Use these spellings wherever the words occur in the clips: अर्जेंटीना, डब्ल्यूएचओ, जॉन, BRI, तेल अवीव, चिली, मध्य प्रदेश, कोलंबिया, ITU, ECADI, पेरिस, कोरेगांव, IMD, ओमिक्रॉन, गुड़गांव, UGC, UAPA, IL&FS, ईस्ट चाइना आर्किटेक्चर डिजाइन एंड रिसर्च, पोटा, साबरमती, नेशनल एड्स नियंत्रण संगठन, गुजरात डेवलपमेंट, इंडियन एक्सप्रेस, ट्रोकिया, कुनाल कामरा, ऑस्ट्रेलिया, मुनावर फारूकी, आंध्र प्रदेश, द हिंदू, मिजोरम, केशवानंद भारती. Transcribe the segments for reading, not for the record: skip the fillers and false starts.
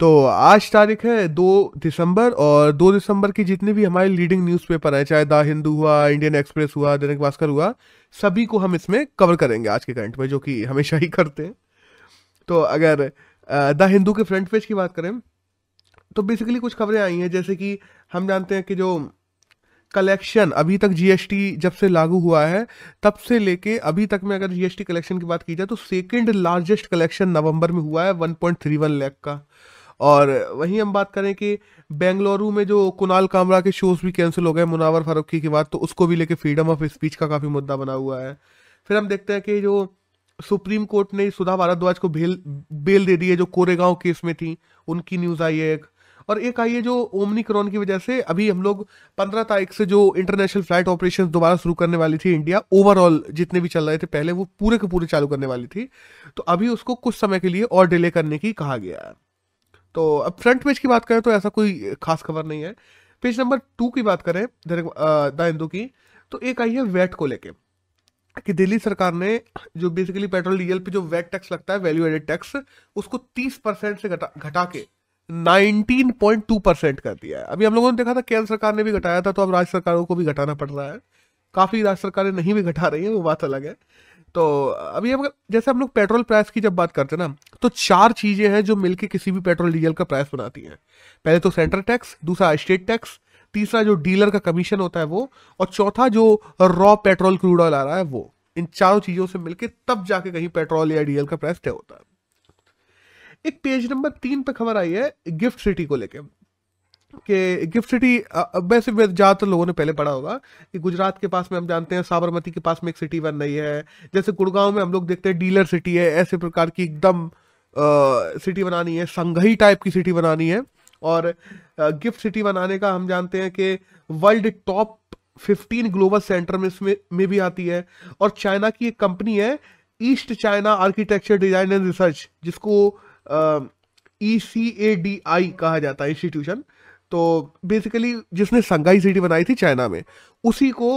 तो आज तारीख है 2 दिसंबर और 2 दिसंबर की जितने भी हमारे लीडिंग न्यूज़पेपर हैं, चाहे द हिंदू हुआ, इंडियन एक्सप्रेस हुआ, दैनिक भास्कर हुआ, सभी को हम इसमें कवर करेंगे आज के करंट में, जो कि हमेशा ही करते हैं। तो अगर द हिंदू के फ्रंट पेज की बात करें तो बेसिकली कुछ खबरें आई हैं, जैसे कि हम जानते हैं कि जो कलेक्शन अभी तक जीएसटी जब से लागू हुआ है तब से लेके अभी तक में अगर जीएसटी कलेक्शन की बात की जाए तो सेकंड लार्जेस्ट कलेक्शन नवंबर में हुआ है 1.31 लाख का। और वहीं हम बात करें कि बेंगलुरु में जो कुनाल कामरा के शोज़ भी कैंसिल हो गए मुनावर फारूकी की बात, तो उसको भी लेके फ्रीडम ऑफ स्पीच का काफ़ी मुद्दा बना हुआ है। फिर हम देखते हैं कि जो सुप्रीम कोर्ट ने सुधा भारद्वाज को बेल दे दी है जो कोरेगांव केस में थी, उनकी न्यूज़ आई है। और एक आई है जो ओमिक्रॉन की वजह से अभी हम लोग 15 तारीख से जो इंटरनेशनल फ्लाइट ऑपरेशन दोबारा शुरू करने वाली थी इंडिया, ओवरऑल जितने भी चल रहे थे पहले वो पूरे के पूरे चालू करने वाली थी, तो अभी उसको कुछ समय के लिए और डिले करने की कहा गया है। तो अब फ्रंट पेज की बात करें तो ऐसा कोई खास खबर नहीं है। पेज नंबर 2 की बात करें द हिंदू की, तो एक आई है वैट को लेके कि दिल्ली सरकार ने जो बेसिकली पेट्रोल डीजल पे जो वैट टैक्स लगता है, वैल्यू एडेड टैक्स, उसको 30% से घटा के 19.2% कर दिया है। अभी हम लोगों ने देखा था केंद्र सरकार ने भी घटाया था, तो अब राज्य सरकारों को भी घटाना पड़ रहा है। काफ़ी राज्य सरकारें नहीं भी घटा रही हैं, वो बात अलग है। तो अभी अगर जैसे हम लोग पेट्रोल प्राइस की जब बात करते हैं ना, तो 4 चीज़ें हैं जो मिलके किसी भी पेट्रोल डीजल का प्राइस बनाती हैं। पहले तो सेंट्रल टैक्स, दूसरा स्टेट टैक्स, तीसरा जो डीलर का कमीशन होता है वो, और चौथा जो रॉ पेट्रोल क्रूड ऑयल आ रहा है वो। इन चारों चीज़ों से मिलके तब जाके कहीं पेट्रोल या डीजल का प्राइस तय होता है। एक पेज नंबर 3 पे खबर आई है गिफ्ट सिटी को लेके कि गिफ्ट सिटी वैसे ज़्यादातर लोगों ने पहले पढ़ा होगा कि गुजरात के पास में हम जानते हैं साबरमती के पास में एक सिटी बन रही है, जैसे गुड़गांव में हम लोग देखते हैं डीलर सिटी है, ऐसे प्रकार की एकदम सिटी बनानी है, शंघाई टाइप की सिटी बनानी है। और गिफ्ट सिटी बनाने का हम जानते हैं कि वर्ल्ड टॉप 15 ग्लोबल सेंटर में इसमें भी आती है। और चाइना की एक कंपनी है ईस्ट चाइना आर्किटेक्चर डिजाइन एंड रिसर्च, जिसको ECADI कहा जाता है इंस्टीट्यूशन, तो बेसिकली जिसने शंघाई सिटी बनाई थी चाइना में, उसी को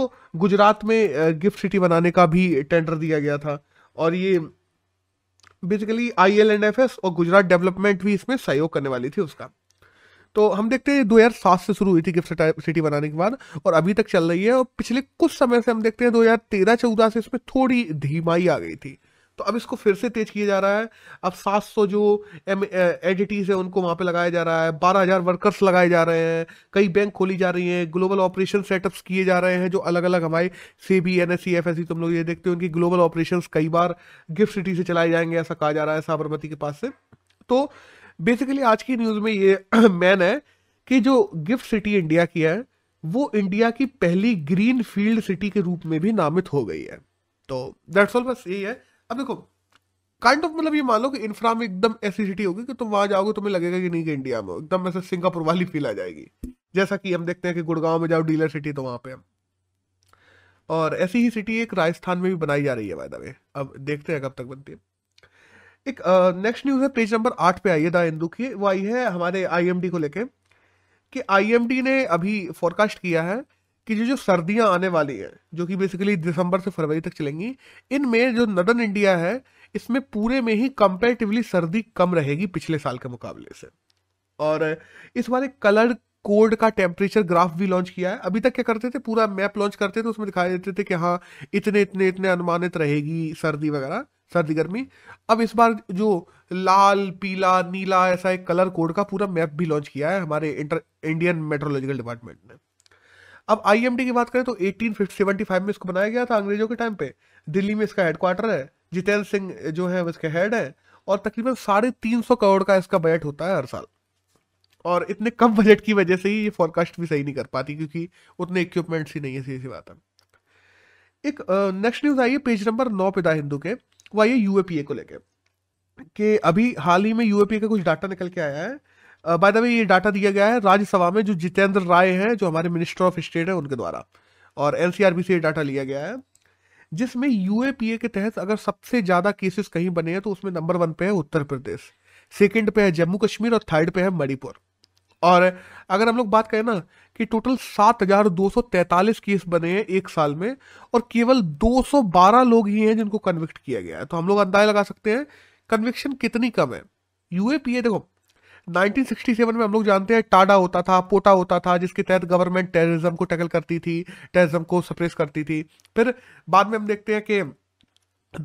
गुजरात में गिफ्ट सिटी बनाने का भी टेंडर दिया गया था। और ये बेसिकली IL एंड FS और गुजरात डेवलपमेंट भी इसमें सहयोग करने वाली थी उसका। तो हम देखते हैं 2007 से शुरू हुई थी गिफ्ट सिटी बनाने के बाद और अभी तक चल रही है। और पिछले कुछ समय से हम देखते हैं 2013-14 से इसमें थोड़ी धीमाई आ गई थी, तो अब इसको फिर से तेज किया जा रहा है। अब 700 जो एडिटीज है उनको वहाँ पे लगाया जा रहा है, 12,000 वर्कर्स लगाए जा रहे हैं, कई बैंक खोली जा रही हैं, ग्लोबल ऑपरेशन सेटअप्स किए जा रहे हैं जो अलग अलग हमारे SEBI, NSE, FSE तुम लोग ये देखते हो उनकी ग्लोबल ऑपरेशंस कई बार गिफ्ट सिटी से चलाए जाएंगे, ऐसा कहा जा रहा है साबरमती के पास से। तो बेसिकली आज की न्यूज़ में ये मैन है कि जो गिफ्ट सिटी इंडिया की है वो इंडिया की पहली ग्रीन फील्ड सिटी के रूप में भी नामित हो गई है। तो दैट्स ऑल, बस यही है। अब देखो काइंड ऑफ मतलब ये मान लो कि इंफ्रा में एकदम ऐसी सिटी होगी कि तुम वहां जाओगे तुम्हें लगेगा कि नहीं कि इंडिया में, एकदम ऐसे सिंगापुर वाली फील आ जाएगी, जैसा कि हम देखते हैं कि गुड़गांव में जाओ डीलर सिटी तो वहां पे। और ऐसी ही सिटी एक राजस्थान में भी बनाई जा रही है बाय द वे, अब देखते हैं कब तक बनती है। एक नेक्स्ट न्यूज है पेज नंबर 8 पे आई है द हिंदू की, वो आई है हमारे IMD को लेके कि IMD ने अभी फोरकास्ट किया है कि जो सर्दियां आने वाली हैं, जो कि बेसिकली दिसंबर से फरवरी तक चलेंगी, इनमें जो नॉर्दर्न इंडिया है इसमें पूरे में ही कंपैरेटिवली सर्दी कम रहेगी पिछले साल के मुकाबले से। और इस बार एक कलर कोड का टेम्परेचर ग्राफ भी लॉन्च किया है। अभी तक क्या करते थे, पूरा मैप लॉन्च करते थे, उसमें दिखाई देते थे कि हाँ इतने इतने इतने अनुमानित रहेगी सर्दी वगैरह, सर्दी गर्मी। अब इस बार जो लाल पीला नीला ऐसा एक कलर कोड का पूरा मैप भी लॉन्च किया है हमारे इंडियन मेट्रोलॉजिकल डिपार्टमेंट ने। अब IMD की बात करें तो 1875 में इसको बनाया गया था अंग्रेजों के टाइम पे, दिल्ली में इसका हेडक्वार्टर है, जितेंद्र सिंह जो है इसके हेड है, और तकरीबन 350 करोड़ का इसका बजट होता है हर साल। और इतने कम बजट की वजह से ही ये फॉरकास्ट भी सही नहीं कर पाती क्योंकि उतने इक्विपमेंट्स ही नहीं है, सीधी बात है। एक नेक्स्ट न्यूज आई है पेज नंबर 9 पे द हिंदू के, वो आइए UAPA को लेकर कि अभी हाल ही में UAPA का कुछ डाटा निकल के आया है। बाय द वे ये डाटा दिया गया है राज्यसभा में जो जितेंद्र राय हैं जो हमारे मिनिस्टर ऑफ स्टेट है उनके द्वारा, और NCRB से ये डाटा लिया गया है, जिसमें UAPA के तहत अगर सबसे ज़्यादा केसेस कहीं बने हैं तो उसमें नंबर 1 पे है उत्तर प्रदेश, सेकंड पे है जम्मू कश्मीर और थर्ड पे है मणिपुर। और अगर हम लोग बात करें ना कि टोटल 7,243 केस बने हैं एक साल में और केवल 212 लोग ही हैं जिनको कन्विक्ट किया गया है, तो हम लोग अंदाजा लगा सकते हैं कन्विक्शन कितनी कम है। UAPA देखो 1967 में हम लोग जानते हैं टाडा होता था, पोटा होता था, जिसके तहत गवर्नमेंट टेररिज्म को टैकल करती थी, टेररिज्म को सप्रेस करती थी। फिर बाद में हम देखते हैं कि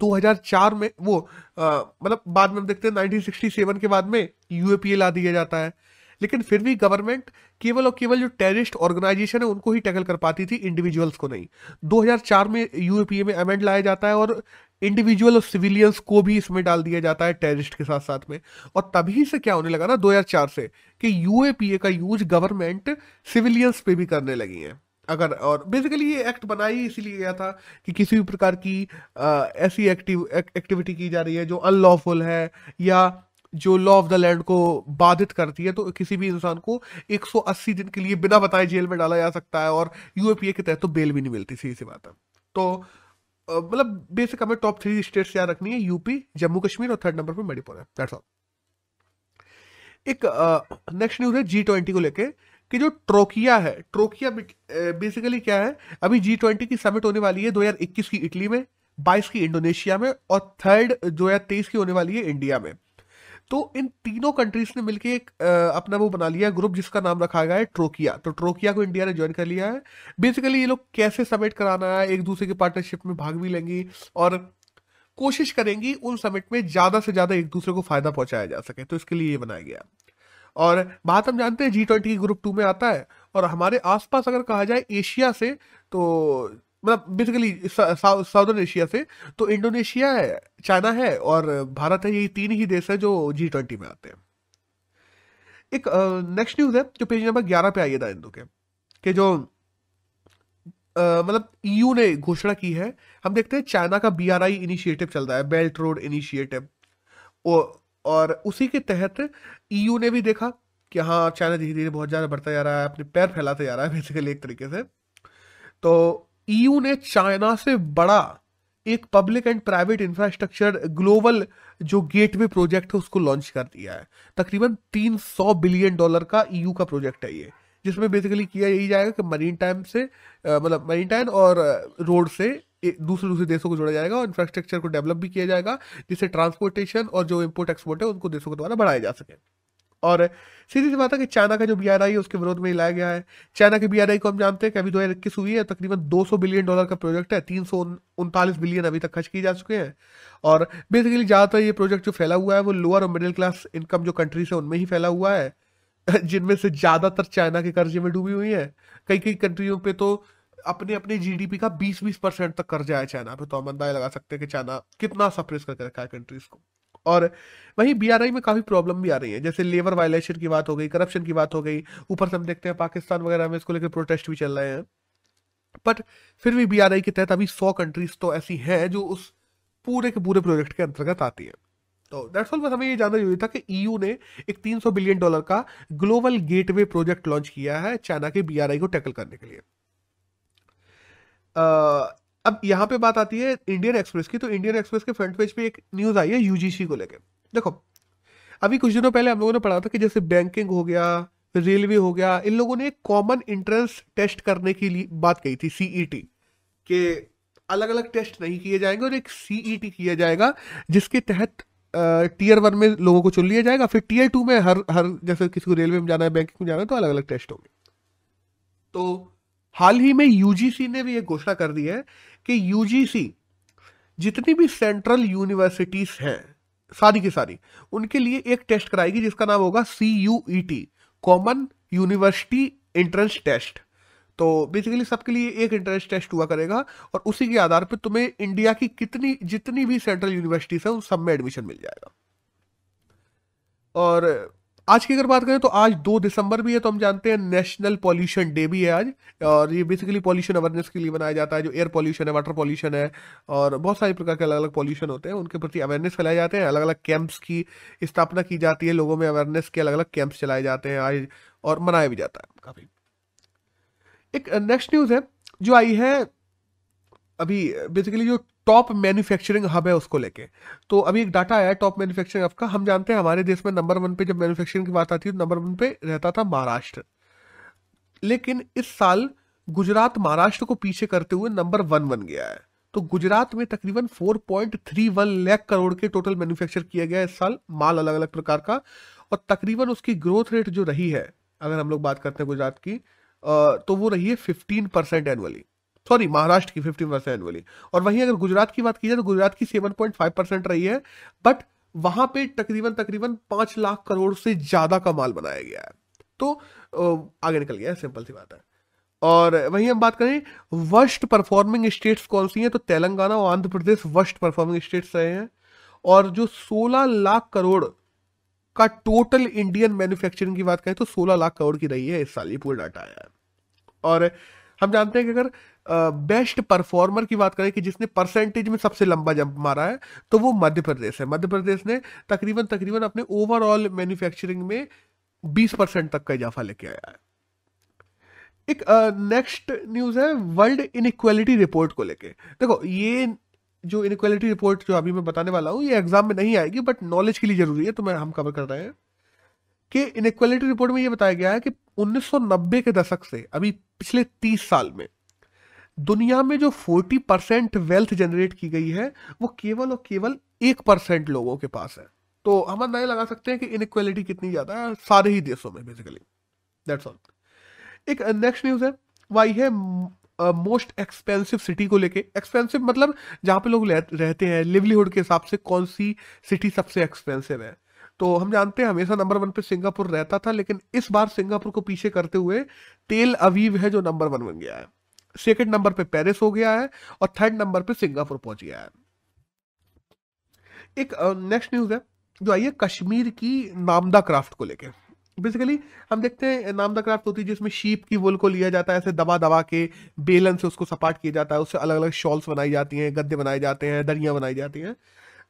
2004 में वो मतलब बाद में हम देखते हैं 1967 के बाद में यूएपीए ला दिया जाता है, लेकिन फिर भी गवर्नमेंट केवल और केवल जो टेररिस्ट ऑर्गेनाइजेशन है उनको ही टैकल कर पाती थी, इंडिविजुअल्स को नहीं। 2004 में यूएपीए में अमेंड लाया जाता है और इंडिविजुअल और सिविलियंस को भी इसमें डाल दिया जाता है टेररिस्ट के साथ साथ में। और तभी से क्या होने लगा ना 2004 से कि यूएपीए का यूज गवर्नमेंट सिविलियंस पे भी करने लगी है। अगर और बेसिकली ये एक्ट बनाया ही इसीलिए गया था कि किसी भी प्रकार की ऐसी एक्टिविटी की जा रही है जो अनलॉफुल है या जो लॉ ऑफ द लैंड को बाधित करती है, तो किसी भी इंसान को 180 दिन के लिए बिना बताए जेल में डाला जा सकता है। और यूएपीए के तहत तो बेल भी नहीं मिलती, सीधी सी बात है। तो मतलब बेसिक हमें टॉप 3 स्टेट्स याद रखनी है, यूपी, जम्मू कश्मीर और 3rd नंबर पर मणिपुर है। That's all. एक नेक्स्ट न्यूज है G20 को लेके कि जो ट्रोकिया है, ट्रोकिया बेसिकली क्या है, अभी G20 की समिट होने वाली है 2021 की इटली में, 22 की इंडोनेशिया में और 3rd 2023 की होने वाली है इंडिया में। तो इन तीनों कंट्रीज ने मिलकर एक अपना वो बना लिया ग्रुप जिसका नाम रखा गया है ट्रोकिया। तो ट्रोकिया को इंडिया ने ज्वाइन कर लिया है। बेसिकली ये लोग कैसे समिट कराना है, एक दूसरे के पार्टनरशिप में भाग भी लेंगी और कोशिश करेंगी उन समिट में ज़्यादा से ज़्यादा एक दूसरे को फ़ायदा पहुँचाया जा सके, तो इसके लिए ये बनाया गया। और बात हम जानते हैं G20 ग्रुप 2 में आता है। और हमारे आसपास अगर कहा जाए एशिया से, तो मतलब बेसिकली साउदर्न एशिया से, तो इंडोनेशिया है, चाइना है और भारत है, यही 3 ही देश है जो G20 में आते हैं। एक नेक्स्ट न्यूज है जो पेज नंबर 11 पे आई है द हिंदू के जो मतलब EU ने घोषणा की है। हम देखते हैं चाइना का BRI इनिशिएटिव चल रहा है, बेल्ट रोड इनिशिएटिव, और उसी के तहत EU ने भी देखा कि हाँ चाइना धीरे धीरे बहुत ज़्यादा बढ़ता जा रहा है, अपने पैर फैलाते जा रहा है बेसिकली एक तरीके से। तो EU ने चाइना से बड़ा एक public and private infrastructure global जो गेटवे प्रोजेक्ट है उसको लॉन्च कर दिया है। तकरीबन $300 बिलियन का EU का प्रोजेक्ट है ये, जिसमें बेसिकली किया यही जाएगा कि मरीन टाइम से मतलब मरीन टाइम और रोड से दूसरे देशों को जोड़ा जाएगा और इंफ्रास्ट्रक्चर को डेवलप भी किया जाएगा, जिससे ट्रांसपोर्टेशन और जो इम्पोर्ट एक्सपोर्ट है उनको देशों के द्वारा बढ़ाया जा सके। और सीधी सी बात है कि चाइना का जो BRI है उसके विरोध में लाया गया है। चाइना के BRI को हम जानते हैं कि अभी 2021 हुई है, तकरीबन $200 बिलियन का प्रोजेक्ट है, $339 बिलियन अभी तक खर्च किए जा चुके हैं। और बेसिकली ज़्यादातर ये प्रोजेक्ट जो फैला हुआ है वो लोअर और मिडिल क्लास इनकम जो कंट्रीज है उनमें ही फैला हुआ है, जिनमें से ज़्यादातर चाइना के कर्जे में डूबी हुई है। कई कंट्रियों पर तो अपने अपने GDP का 20-20% तक कर्जा है चाइना पे, तो हम अंदाजा लगा सकते हैं कि चाइना कितना सप्रेस करके रखा है कंट्रीज को। और वहीं BRI में काफ़ी प्रॉब्लम भी आ रही है, जैसे लेबर वायलेशन की बात हो गई, करप्शन की बात हो गई, ऊपर से हम देखते हैं पाकिस्तान वगैरह में इसको लेकर प्रोटेस्ट भी चल रहे हैं। बट फिर भी BRI के तहत अभी 100 कंट्रीज तो ऐसी हैं जो उस पूरे के पूरे प्रोजेक्ट के अंतर्गत आती है। तो दैट्स ऑल। बस हमें ये जानना जरूरी था कि EU ने एक $300 बिलियन का ग्लोबल गेटवे प्रोजेक्ट लॉन्च किया है चाइना के BRI को टैकल करने के लिए। अब यहाँ पे बात आती है इंडियन एक्सप्रेस की। तो इंडियन एक्सप्रेस के फ्रंट पेज पे एक न्यूज़ आई है UGC को लेके। देखो अभी कुछ दिनों पहले हम लोगों ने पढ़ा था कि जैसे बैंकिंग हो गया, रेलवे हो गया, इन लोगों ने कॉमन एंट्रेंस टेस्ट करने की बात कही थी, CET के अलग अलग टेस्ट नहीं किए जाएंगे और एक CET किया जाएगा जिसके तहत Tier 1 में लोगों को चुन लिया जाएगा, फिर Tier 2 में हर जैसे किसी को रेलवे में जाना है, बैंकिंग में जाना है, तो अलग अलग टेस्ट होंगे। तो हाल ही में UGC ने भी ये घोषणा कर दी है कि UGC जितनी भी सेंट्रल यूनिवर्सिटीज हैं सारी की सारी, उनके लिए एक टेस्ट कराएगी जिसका नाम होगा CUET, common university entrance test. तो बेसिकली सबके लिए एक एंट्रेंस टेस्ट हुआ करेगा और उसी के आधार पर तुम्हें इंडिया की जितनी भी सेंट्रल यूनिवर्सिटीज हैं उन सब में एडमिशन मिल जाएगा। और आज की अगर बात करें तो आज 2 दिसंबर भी है, तो हम जानते हैं नेशनल पॉल्यूशन डे भी है आज, और ये बेसिकली पॉल्यूशन अवेयरनेस के लिए बनाया जाता है। जो एयर पॉल्यूशन है, वाटर पॉल्यूशन है और बहुत सारे प्रकार के अलग अलग पॉल्यूशन होते हैं, उनके प्रति अवेयरनेस फैलाए जाते हैं। अलग अलग कैंप्स की स्थापना की जाती है, लोगों में अवेयरनेस के अलग अलग कैंप्स चलाए जाते हैं आज और मनाया भी जाता है काफ़ी। एक नेक्स्ट न्यूज़ है जो आई है अभी, बेसिकली जो टॉप मैन्युफैक्चरिंग हब है उसको लेके। तो अभी एक डाटा आया है टॉप मैन्युफैक्चरिंग हब का। हम जानते हैं हमारे देश में नंबर 1 पे जब मैन्युफैक्चरिंग की बात आती है तो नंबर 1 पे रहता था महाराष्ट्र, लेकिन इस साल गुजरात महाराष्ट्र को पीछे करते हुए नंबर 1 बन गया है। तो गुजरात में तकरीबन 4.31 लाख करोड़ के टोटल मैन्युफैक्चर किया गया इस साल माल अलग अलग प्रकार का, और तकरीबन उसकी ग्रोथ रेट जो रही है, अगर हम लोग बात करते हैं गुजरात की, तो वो रही है 15% एनुअली, सॉरी महाराष्ट्र की 15% एनुअली। और वहीं अगर गुजरात की बात की जाए तो गुजरात की 7.5% रही है, बट वहां पे तकरीबन 5 लाख करोड़ से ज्यादा का माल बनाया गया है, तो आगे निकल गया है, सिंपल सी बात है। और वहीं हम बात करें वर्स्ट परफॉर्मिंग स्टेट्स कौन सी हैं, तो तेलंगाना और आंध्र प्रदेश worst performing states रहे हैं। और जो 16 लाख करोड़ का टोटल इंडियन मैन्युफैक्चरिंग की बात करें तो 16 लाख करोड़ की रही है इस साल, ये पूरा डाटा आया है। और हम जानते हैं कि अगर बेस्ट परफॉर्मर की बात करें कि जिसने परसेंटेज में सबसे लंबा जंप मारा है, तो वो मध्य प्रदेश है। मध्य प्रदेश ने तकरीबन अपने ओवरऑल मैन्युफैक्चरिंग में 20% तक का इजाफा लेके आया है। एक नेक्स्ट न्यूज है वर्ल्ड इनइक्वालिटी रिपोर्ट को लेके। देखो ये जो इनइक्वालिटी रिपोर्ट जो अभी मैं बताने वाला हूँ ये एग्जाम में नहीं आएगी, बट नॉलेज के लिए जरूरी है, तो मैं हम कवर कर रहे हैं कि इनइक्वालिटी रिपोर्ट में ये बताया गया है कि 1990 के दशक से अभी पिछले 30 साल में दुनिया में जो 40% वेल्थ जनरेट की गई है वो केवल और केवल 1% लोगों के पास है। तो हम अंदाजा लगा सकते हैं कि इनइक्वालिटी कितनी ज़्यादा है सारे ही देशों में बेसिकली, दैट्स ऑल। एक नेक्स्ट न्यूज़ है वही है मोस्ट एक्सपेंसिव सिटी को लेके। एक्सपेंसिव मतलब जहाँ पे लोग रहते हैं, लिवलीहुड के हिसाब से कौन सी सिटी सबसे एक्सपेंसिव है। तो हम जानते हैं हमेशा नंबर 1 पे सिंगापुर रहता था, लेकिन इस बार सिंगापुर को पीछे करते हुए तेल अवीव है जो नंबर 1 बन गया है, सेकंड नंबर पे पेरिस हो गया है और थर्ड नंबर पे सिंगापुर पहुंच गया है। एक नेक्स्ट न्यूज है जो आई है कश्मीर की नामदा क्राफ्ट को लेके। बेसिकली हम देखते हैं नामदा क्राफ्ट होती है जिसमें शीप की वूल को लिया जाता है, ऐसे दबा दबा के बेलन से उसको सपाट किया जाता है, उससे अलग अलग शॉल्स बनाई जाती हैं, गद्दे बनाए जाते हैं, दरियाँ बनाई जाती हैं।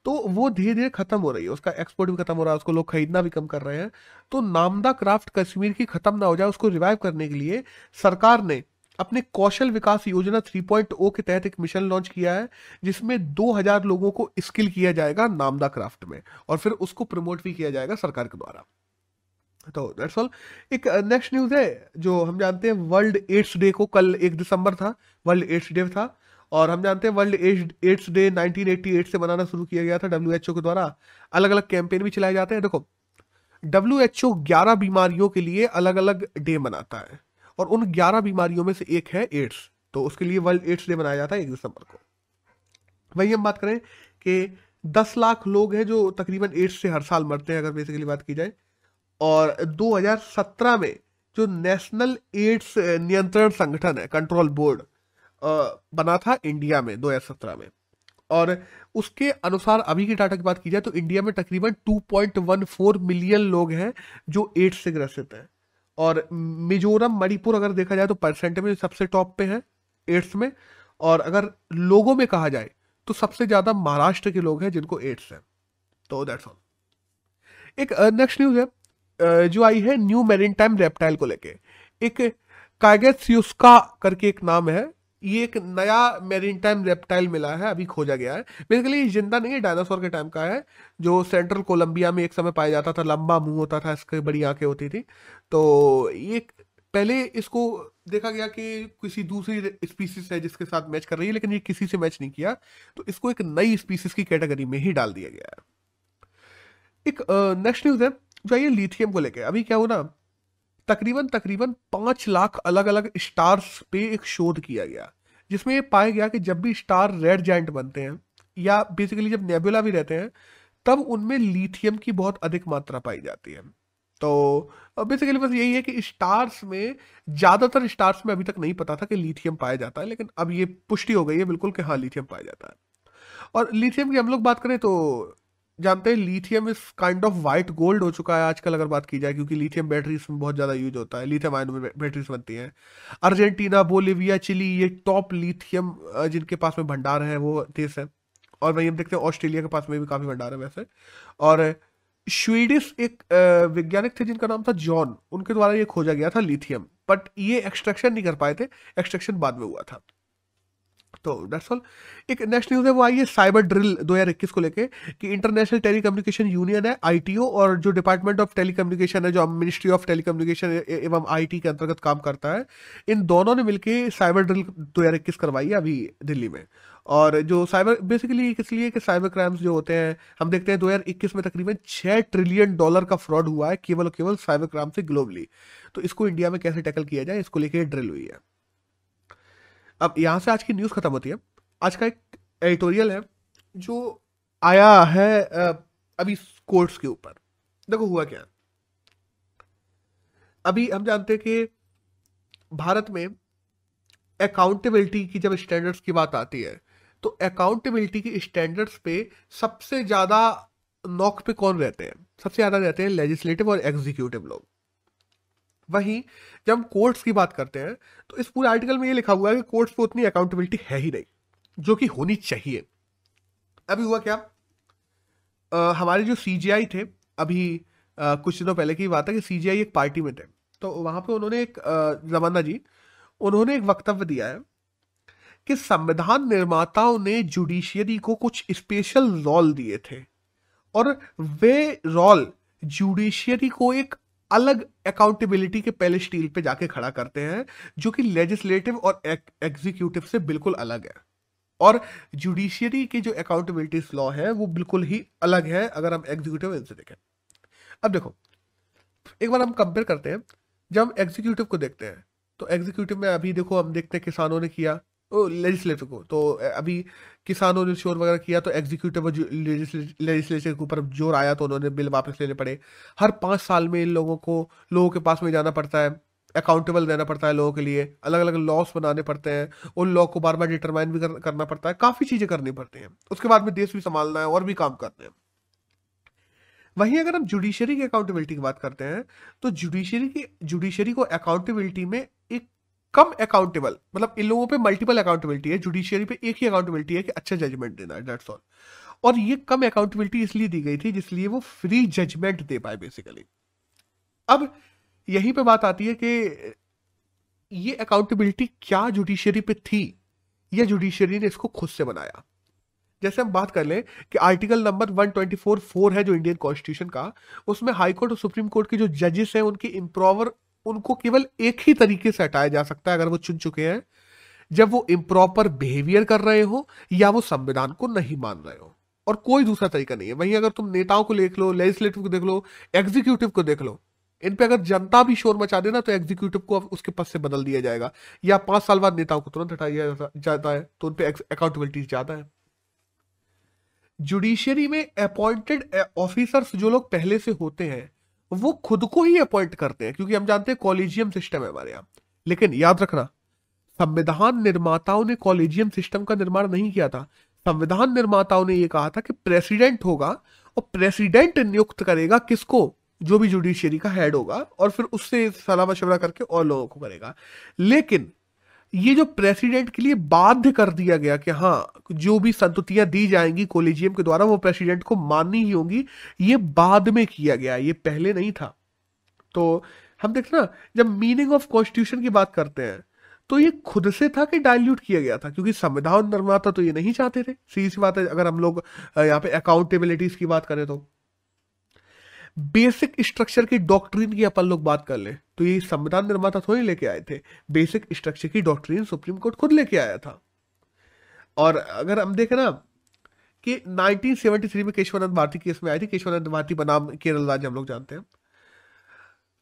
तो वो धीरे धीरे खत्म हो रही है, उसका एक्सपोर्ट भी खत्म हो रहा है, उसको लोग खरीदना भी कम कर रहे हैं। तो नामदा क्राफ्ट कश्मीर की खत्म ना हो जाए उसको रिवाइव करने के लिए सरकार ने अपने कौशल विकास योजना 3.0 के तहत एक मिशन लॉन्च किया है, जिसमें 2000 लोगों को स्किल किया जाएगा नामदा क्राफ्ट में और फिर उसको प्रमोट भी किया जाएगा सरकार के द्वारा। तो दैट्स ऑल। एक नेक्स्ट न्यूज है जो हम जानते हैं वर्ल्ड एड्स डे को, कल 1 दिसंबर था, वर्ल्ड एड्स डे था। और हम जानते हैं वर्ल्ड एड्स डे 1988 से मनाना शुरू किया गया था डब्ल्यूएचओ के द्वारा। अलग अलग कैंपेन भी चलाए जाते हैं। देखो डब्ल्यूएचओ 11 बीमारियों के लिए अलग अलग डे मनाता है और उन 11 बीमारियों में से एक है एड्स, तो उसके लिए वर्ल्ड एड्स डे मनाया जाता है 1 दिसंबर को। वही हम बात करें कि 10 लाख लोग हैं जो तकरीबन एड्स से हर साल मरते हैं अगर बेसिकली बात की जाए। और 2017 में जो नेशनल एड्स नियंत्रण संगठन है, कंट्रोल बोर्ड बना था इंडिया में 2017 में, और उसके अनुसार अभी की डाटा की बात की जाए तो इंडिया में तकरीबन 2.14 मिलियन लोग हैं जो एड्स से ग्रसित हैं। और मिजोरम, मणिपुर अगर देखा जाए तो परसेंट में सबसे टॉप पे है एड्स में। और अगर लोगों में कहा जाए तो सबसे ज़्यादा महाराष्ट्र के लोग हैं जिनको एड्स है। तो दैट्स ऑल। एक नेक्स्ट न्यूज़ है जो आई है न्यू मैरिटाइम रेप्टाइल को लेके। एक कागेत्स्यूस्का करके एक नाम है, ये एक नया मैरिटाइम रेप्टाइल मिला है, अभी खोजा गया है। बेसिकली ये जिंदा नहीं है, डायनासोर के टाइम का है, जो सेंट्रल कोलंबिया में एक समय पाया जाता था। लंबा मुंह होता था, इसकी बड़ी आंखें होती थी। तो ये पहले इसको देखा गया कि किसी दूसरी स्पीसीज है जिसके साथ मैच कर रही है, लेकिन ये किसी से मैच नहीं किया, तो इसको एक नई स्पीसीज की कैटेगरी में ही डाल दिया गया है। एक नेक्स्ट न्यूज है जो ये लिथियम को लेकर। अभी क्या होना, तकरीबन 5 लाख अलग अलग स्टार्स पे एक शोध किया गया, जिसमें ये पाया गया कि जब भी स्टार रेड जायंट बनते हैं या बेसिकली जब नेबुला भी रहते हैं तब उनमें लिथियम की बहुत अधिक मात्रा पाई जाती है। तो बेसिकली बस यही है कि स्टार्स में, ज़्यादातर स्टार्स में अभी तक नहीं पता था कि लिथियम पाया जाता है, लेकिन अब ये पुष्टि हो गई है बिल्कुल कि हाँ लिथियम पाया जाता है। और लिथियम की हम लोग बात करें तो जानते हैं लिथियम इस काइंड ऑफ वाइट गोल्ड हो चुका है आजकल अगर बात की जाए, क्योंकि लिथियम बैटरीज में बहुत ज़्यादा यूज होता है, लिथियम आयन में बैटरीज बनती हैं। अर्जेंटीना, बोलिविया, चिली ये टॉप लिथियम जिनके पास में भंडार है वो देश है। और वहीं हम देखते हैं ऑस्ट्रेलिया के पास में भी काफ़ी भंडार है वैसे। और स्वीडिश एक वैज्ञानिक थे जिनका नाम था जॉन, उनके द्वारा ये खोजा गया था लिथियम, बट ये एक्सट्रैक्शन नहीं कर पाए थे, एक्सट्रैक्शन बाद में हुआ था। तो दैट्स ऑल। एक नेक्स्ट न्यूज़ है वो आई है साइबर ड्रिल 2021 को लेके कि इंटरनेशनल टेलीकम्युनिकेशन यूनियन है आईटीओ और जो डिपार्टमेंट ऑफ टेलीकम्युनिकेशन है जो मिनिस्ट्री ऑफ टेलीकम्युनिकेशन एवं आईटी के अंतर्गत काम करता है, इन दोनों ने मिलकर साइबर ड्रिल 2021 करवाई है अभी दिल्ली में। और जो साइबर बेसिकली इसलिए कि साइबर क्राइम्स जो होते हैं, हम देखते हैं 2021 में तकरीबन 6 ट्रिलियन डॉलर का फ्रॉड हुआ है केवल और केवल साइबर क्राइम से ग्लोबली। तो इसको इंडिया में कैसे टैकल किया जाए, इसको लेकर ड्रिल हुई है। अब यहाँ से आज की न्यूज़ खत्म होती है। आज का एक एडिटोरियल है जो आया है अभी कोर्ट्स के ऊपर। देखो हुआ क्या, अभी हम जानते हैं कि भारत में अकाउंटेबिलिटी की जब स्टैंडर्ड्स की बात आती है तो अकाउंटेबिलिटी की स्टैंडर्ड्स पे सबसे ज़्यादा नॉक पे कौन रहते हैं? सबसे ज़्यादा रहते हैं लेजिस्लेटिव और एग्जीक्यूटिव लोग। वहीं जब हम कोर्ट्स की बात करते हैं तो इस पूरे आर्टिकल में ये लिखा हुआ है कि कोर्ट्स पे उतनी अकाउंटेबिलिटी है ही नहीं, जो कि होनी चाहिए। अभी हुआ क्या, हमारे जो सीजीआई थे, अभी कुछ दिनों पहले की बात है कि सीजीआई एक पार्टी में थे, तो वहाँ पे उन्होंने एक जमाना जी उन्होंने एक वक्तव्य दिया है कि संविधान निर्माताओं ने जुडिशियरी को कुछ स्पेशल रोल दिए थे और वे रोल जुडिशियरी को एक अलग अकाउंटेबिलिटी के पैलेस्टील पे जाके खड़ा करते हैं, जो कि लेजिस्लेटिव और एग्जीक्यूटिव से बिल्कुल अलग है। और जुडिशियरी के जो अकाउंटेबिलिटी लॉ है वो बिल्कुल ही अलग है अगर हम एग्जीक्यूटिव इनसे देखें। अब देखो, एक बार हम कंपेयर करते हैं। जब हम एग्जीक्यूटिव को देखते हैं तो एग्जीक्यूटिव में अभी देखो हम देखते हैं किसानों ने किया, लेजिस्लेटिव को तो अभी किसानों ने शोर वगैरह किया तो एग्जीक्यूटिव और लेजिस्लेचर के ऊपर जोर आया तो उन्होंने बिल वापस लेने पड़े। हर 5 साल में इन लोगों के पास में जाना पड़ता है, अकाउंटेबल रहना पड़ता है, लोगों के लिए अलग अलग लॉस बनाने पड़ते हैं, उन लॉ को बार बार डिटरमाइन भी करना पड़ता है, काफ़ी चीज़ें करनी पड़ती हैं। उसके बाद में देश भी संभालना है और भी काम करते हैं। वहीं अगर हम जुडिशरी की अकाउंटेबिलिटी की बात करते हैं तो जुडिशरी को अकाउंटेबिलिटी में एक कम अकाउंटेबल, मतलब इन लोगों पे मल्टीपल अकाउंटेबिलिटी है, जुडिशरी पे एक ही अकाउंटेबिलिटी है कि अच्छा जजमेंट देना है, दैट्स ऑल। और ये कम अकाउंटेबिलिटी इसलिए दी गई थी जिसलिए वो फ्री जजमेंट दे पाए बेसिकली। अब यहीं पे बात आती है कि ये अकाउंटेबिलिटी क्या जुडिशरी पे थी या जुडिशरी ने इसको खुद से बनाया। जैसे हम बात कर लें कि आर्टिकल नंबर 124(4) है जो इंडियन कॉन्स्टिट्यूशन का, उसमें हाई कोर्ट और सुप्रीम कोर्ट के जो जजेस हैं उनके इम्प्रॉपर, उनको केवल एक ही तरीके से हटाया जा सकता है अगर वो चुन चुके हैं, जब वो इम्प्रॉपर बिहेवियर कर रहे हो या वो संविधान को नहीं मान रहे हो, और कोई दूसरा तरीका नहीं है। वहीं अगर तुम नेताओं को देख लो, लेजिस्लेटिव को देख लो, एग्जीक्यूटिव को देख लो, इन पे अगर जनता भी शोर मचा देना तो एग्जीक्यूटिव को उसके पद से बदल दिया जाएगा या 5 साल बाद नेताओं को तुरंत हटाया जाता है, तो उन पे अकाउंटेबिलिटी ज़्यादा है। जुडिशियरी में अपॉइंटेड ऑफिसर्स जो लोग पहले से होते हैं वो खुद को ही अपॉइंट करते हैं, क्योंकि हम जानते हैं कॉलेजियम सिस्टम है हमारे यहाँ। लेकिन याद रखना, संविधान निर्माताओं ने कॉलेजियम सिस्टम का निर्माण नहीं किया था। संविधान निर्माताओं ने ये कहा था कि प्रेसिडेंट होगा और प्रेसिडेंट नियुक्त करेगा किसको, जो भी जुडिशियरी का हेड होगा, और फिर उससे सलाह मशवरा करके और लोगों को करेगा। लेकिन ये जो प्रेसिडेंट के लिए बाध्य कर दिया गया कि हाँ जो भी संतुतियां दी जाएंगी कॉलेजियम के द्वारा वो प्रेसिडेंट को माननी ही होंगी, ये बाद में किया गया, ये पहले नहीं था। तो हम देखते ना, जब मीनिंग ऑफ कॉन्स्टिट्यूशन की बात करते हैं तो ये खुद से था कि डायल्यूट किया गया था, क्योंकि संविधान निर्माता तो ये नहीं चाहते थे। सीधी सी बात है, अगर हम लोग यहाँ पे अकाउंटेबिलिटीज की बात करें तो बेसिक स्ट्रक्चर की डॉक्ट्रीन की अपन लोग बात कर ले तो ये संविधान निर्माता थोड़ी लेके आए थे। बेसिक स्ट्रक्चर की डॉक्ट्रीन सुप्रीम कोर्ट खुद लेके आया था। और अगर हम देखें ना कि 1973 में केशवानंद भारती केस में आई थी, केशवानंद भारती बनाम केरल राज्य हम लोग जानते हैं,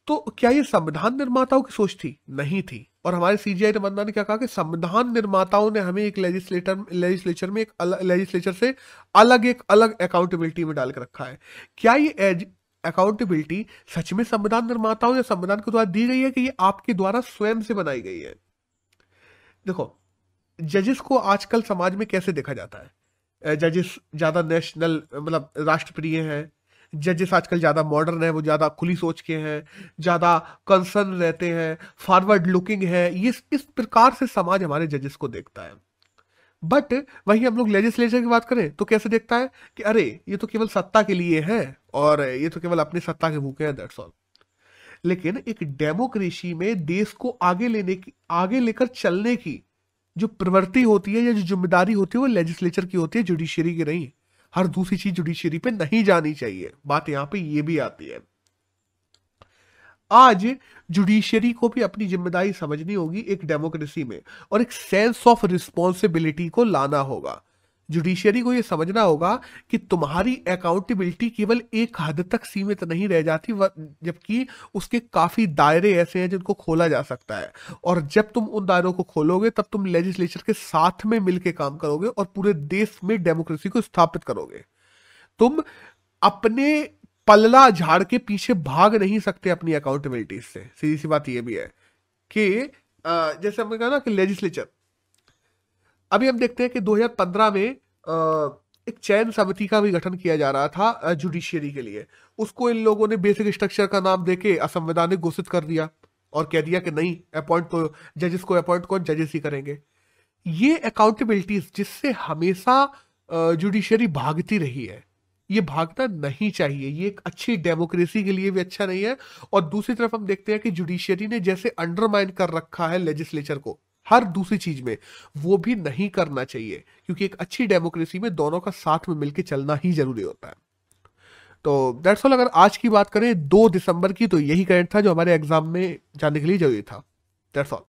तो क्या ये संविधान निर्माताओं की सोच थी? नहीं थी। और हमारे सीजीआई नमंदा ने क्या कहा कि संविधान निर्माताओं ने हमें एक लेजिस्लेचर से अलग एक अलग अकाउंटेबिलिटी में डाल के रखा है। क्या ये अकाउंटेबिलिटी सच में संविधान निर्माताओं या संविधान के द्वारा दी गई है कि ये आपके द्वारा स्वयं से बनाई गई है? देखो, जजेस को आजकल समाज में कैसे देखा जाता है, जजेस ज्यादा नेशनल मतलब राष्ट्रप्रिय हैं, जजेस आजकल ज़्यादा मॉडर्न है, वो ज़्यादा खुली सोच के हैं, ज़्यादा कंसर्न रहते हैं, फॉरवर्ड लुकिंग है, ये इस प्रकार से समाज हमारे जजेस को देखता है। बट वहीं हम लोग लेजिस्लेचर की बात करें तो कैसे देखता है कि अरे ये तो केवल सत्ता के लिए है और ये तो केवल अपने सत्ता के भूखे हैं, दैट्स ऑल। लेकिन एक डेमोक्रेसी में देश को आगे लेकर चलने की जो प्रवृत्ति होती है या जो जिम्मेदारी होती है वो लेजिस्लेचर की होती है, जुडिशियरी की नहीं। हर दूसरी चीज जुडिशियरी पे नहीं जानी चाहिए, बात यहाँ पे ये भी आती है। आज जुडिशरी को भी अपनी जिम्मेदारी समझनी होगी एक डेमोक्रेसी में, और एक सेंस ऑफ रिस्पॉन्सिबिलिटी को लाना होगा। जुडिशरी को यह समझना होगा कि तुम्हारी अकाउंटेबिलिटी केवल एक हद तक सीमित नहीं रह जाती, जबकि उसके काफ़ी दायरे ऐसे हैं जिनको खोला जा सकता है। और जब तुम उन दायरों को खोलोगे तब तुम लेजिस्लेचर के साथ में मिलकर काम करोगे और पूरे देश में डेमोक्रेसी को स्थापित करोगे। तुम अपने पल्ला झाड़ के पीछे भाग नहीं सकते अपनी अकाउंटेबिलिटी से। सीधी सी बात यह भी है कि जैसे हमने कहा ना कि लेजिस्लेचर, अभी हम देखते हैं कि 2015 में एक चयन समिति का भी गठन किया जा रहा था जुडिशियरी के लिए। उसको इन लोगों ने बेसिक स्ट्रक्चर का नाम देके असंवैधानिक घोषित कर दिया और कह दिया कि नहीं, अपॉइंट तो जजेस को अपॉइंट कौन, जजेस ही करेंगे। ये अकाउंटेबिलिटीज जिससे हमेशा जुडिशियरी भागती रही है, ये भागना नहीं चाहिए। ये एक अच्छी डेमोक्रेसी के लिए भी अच्छा नहीं है। और दूसरी तरफ हम देखते हैं कि जुडिशियरी ने जैसे अंडरमाइन कर रखा है लेजिस्लेचर को हर दूसरी चीज में, वो भी नहीं करना चाहिए, क्योंकि एक अच्छी डेमोक्रेसी में दोनों का साथ में मिलकर चलना ही जरूरी होता है। तो दैट्स ऑल। अगर आज की बात करें 2 दिसंबर की, तो यही करंट था जो हमारे एग्जाम में जाने के लिए जरूरी था। That's all.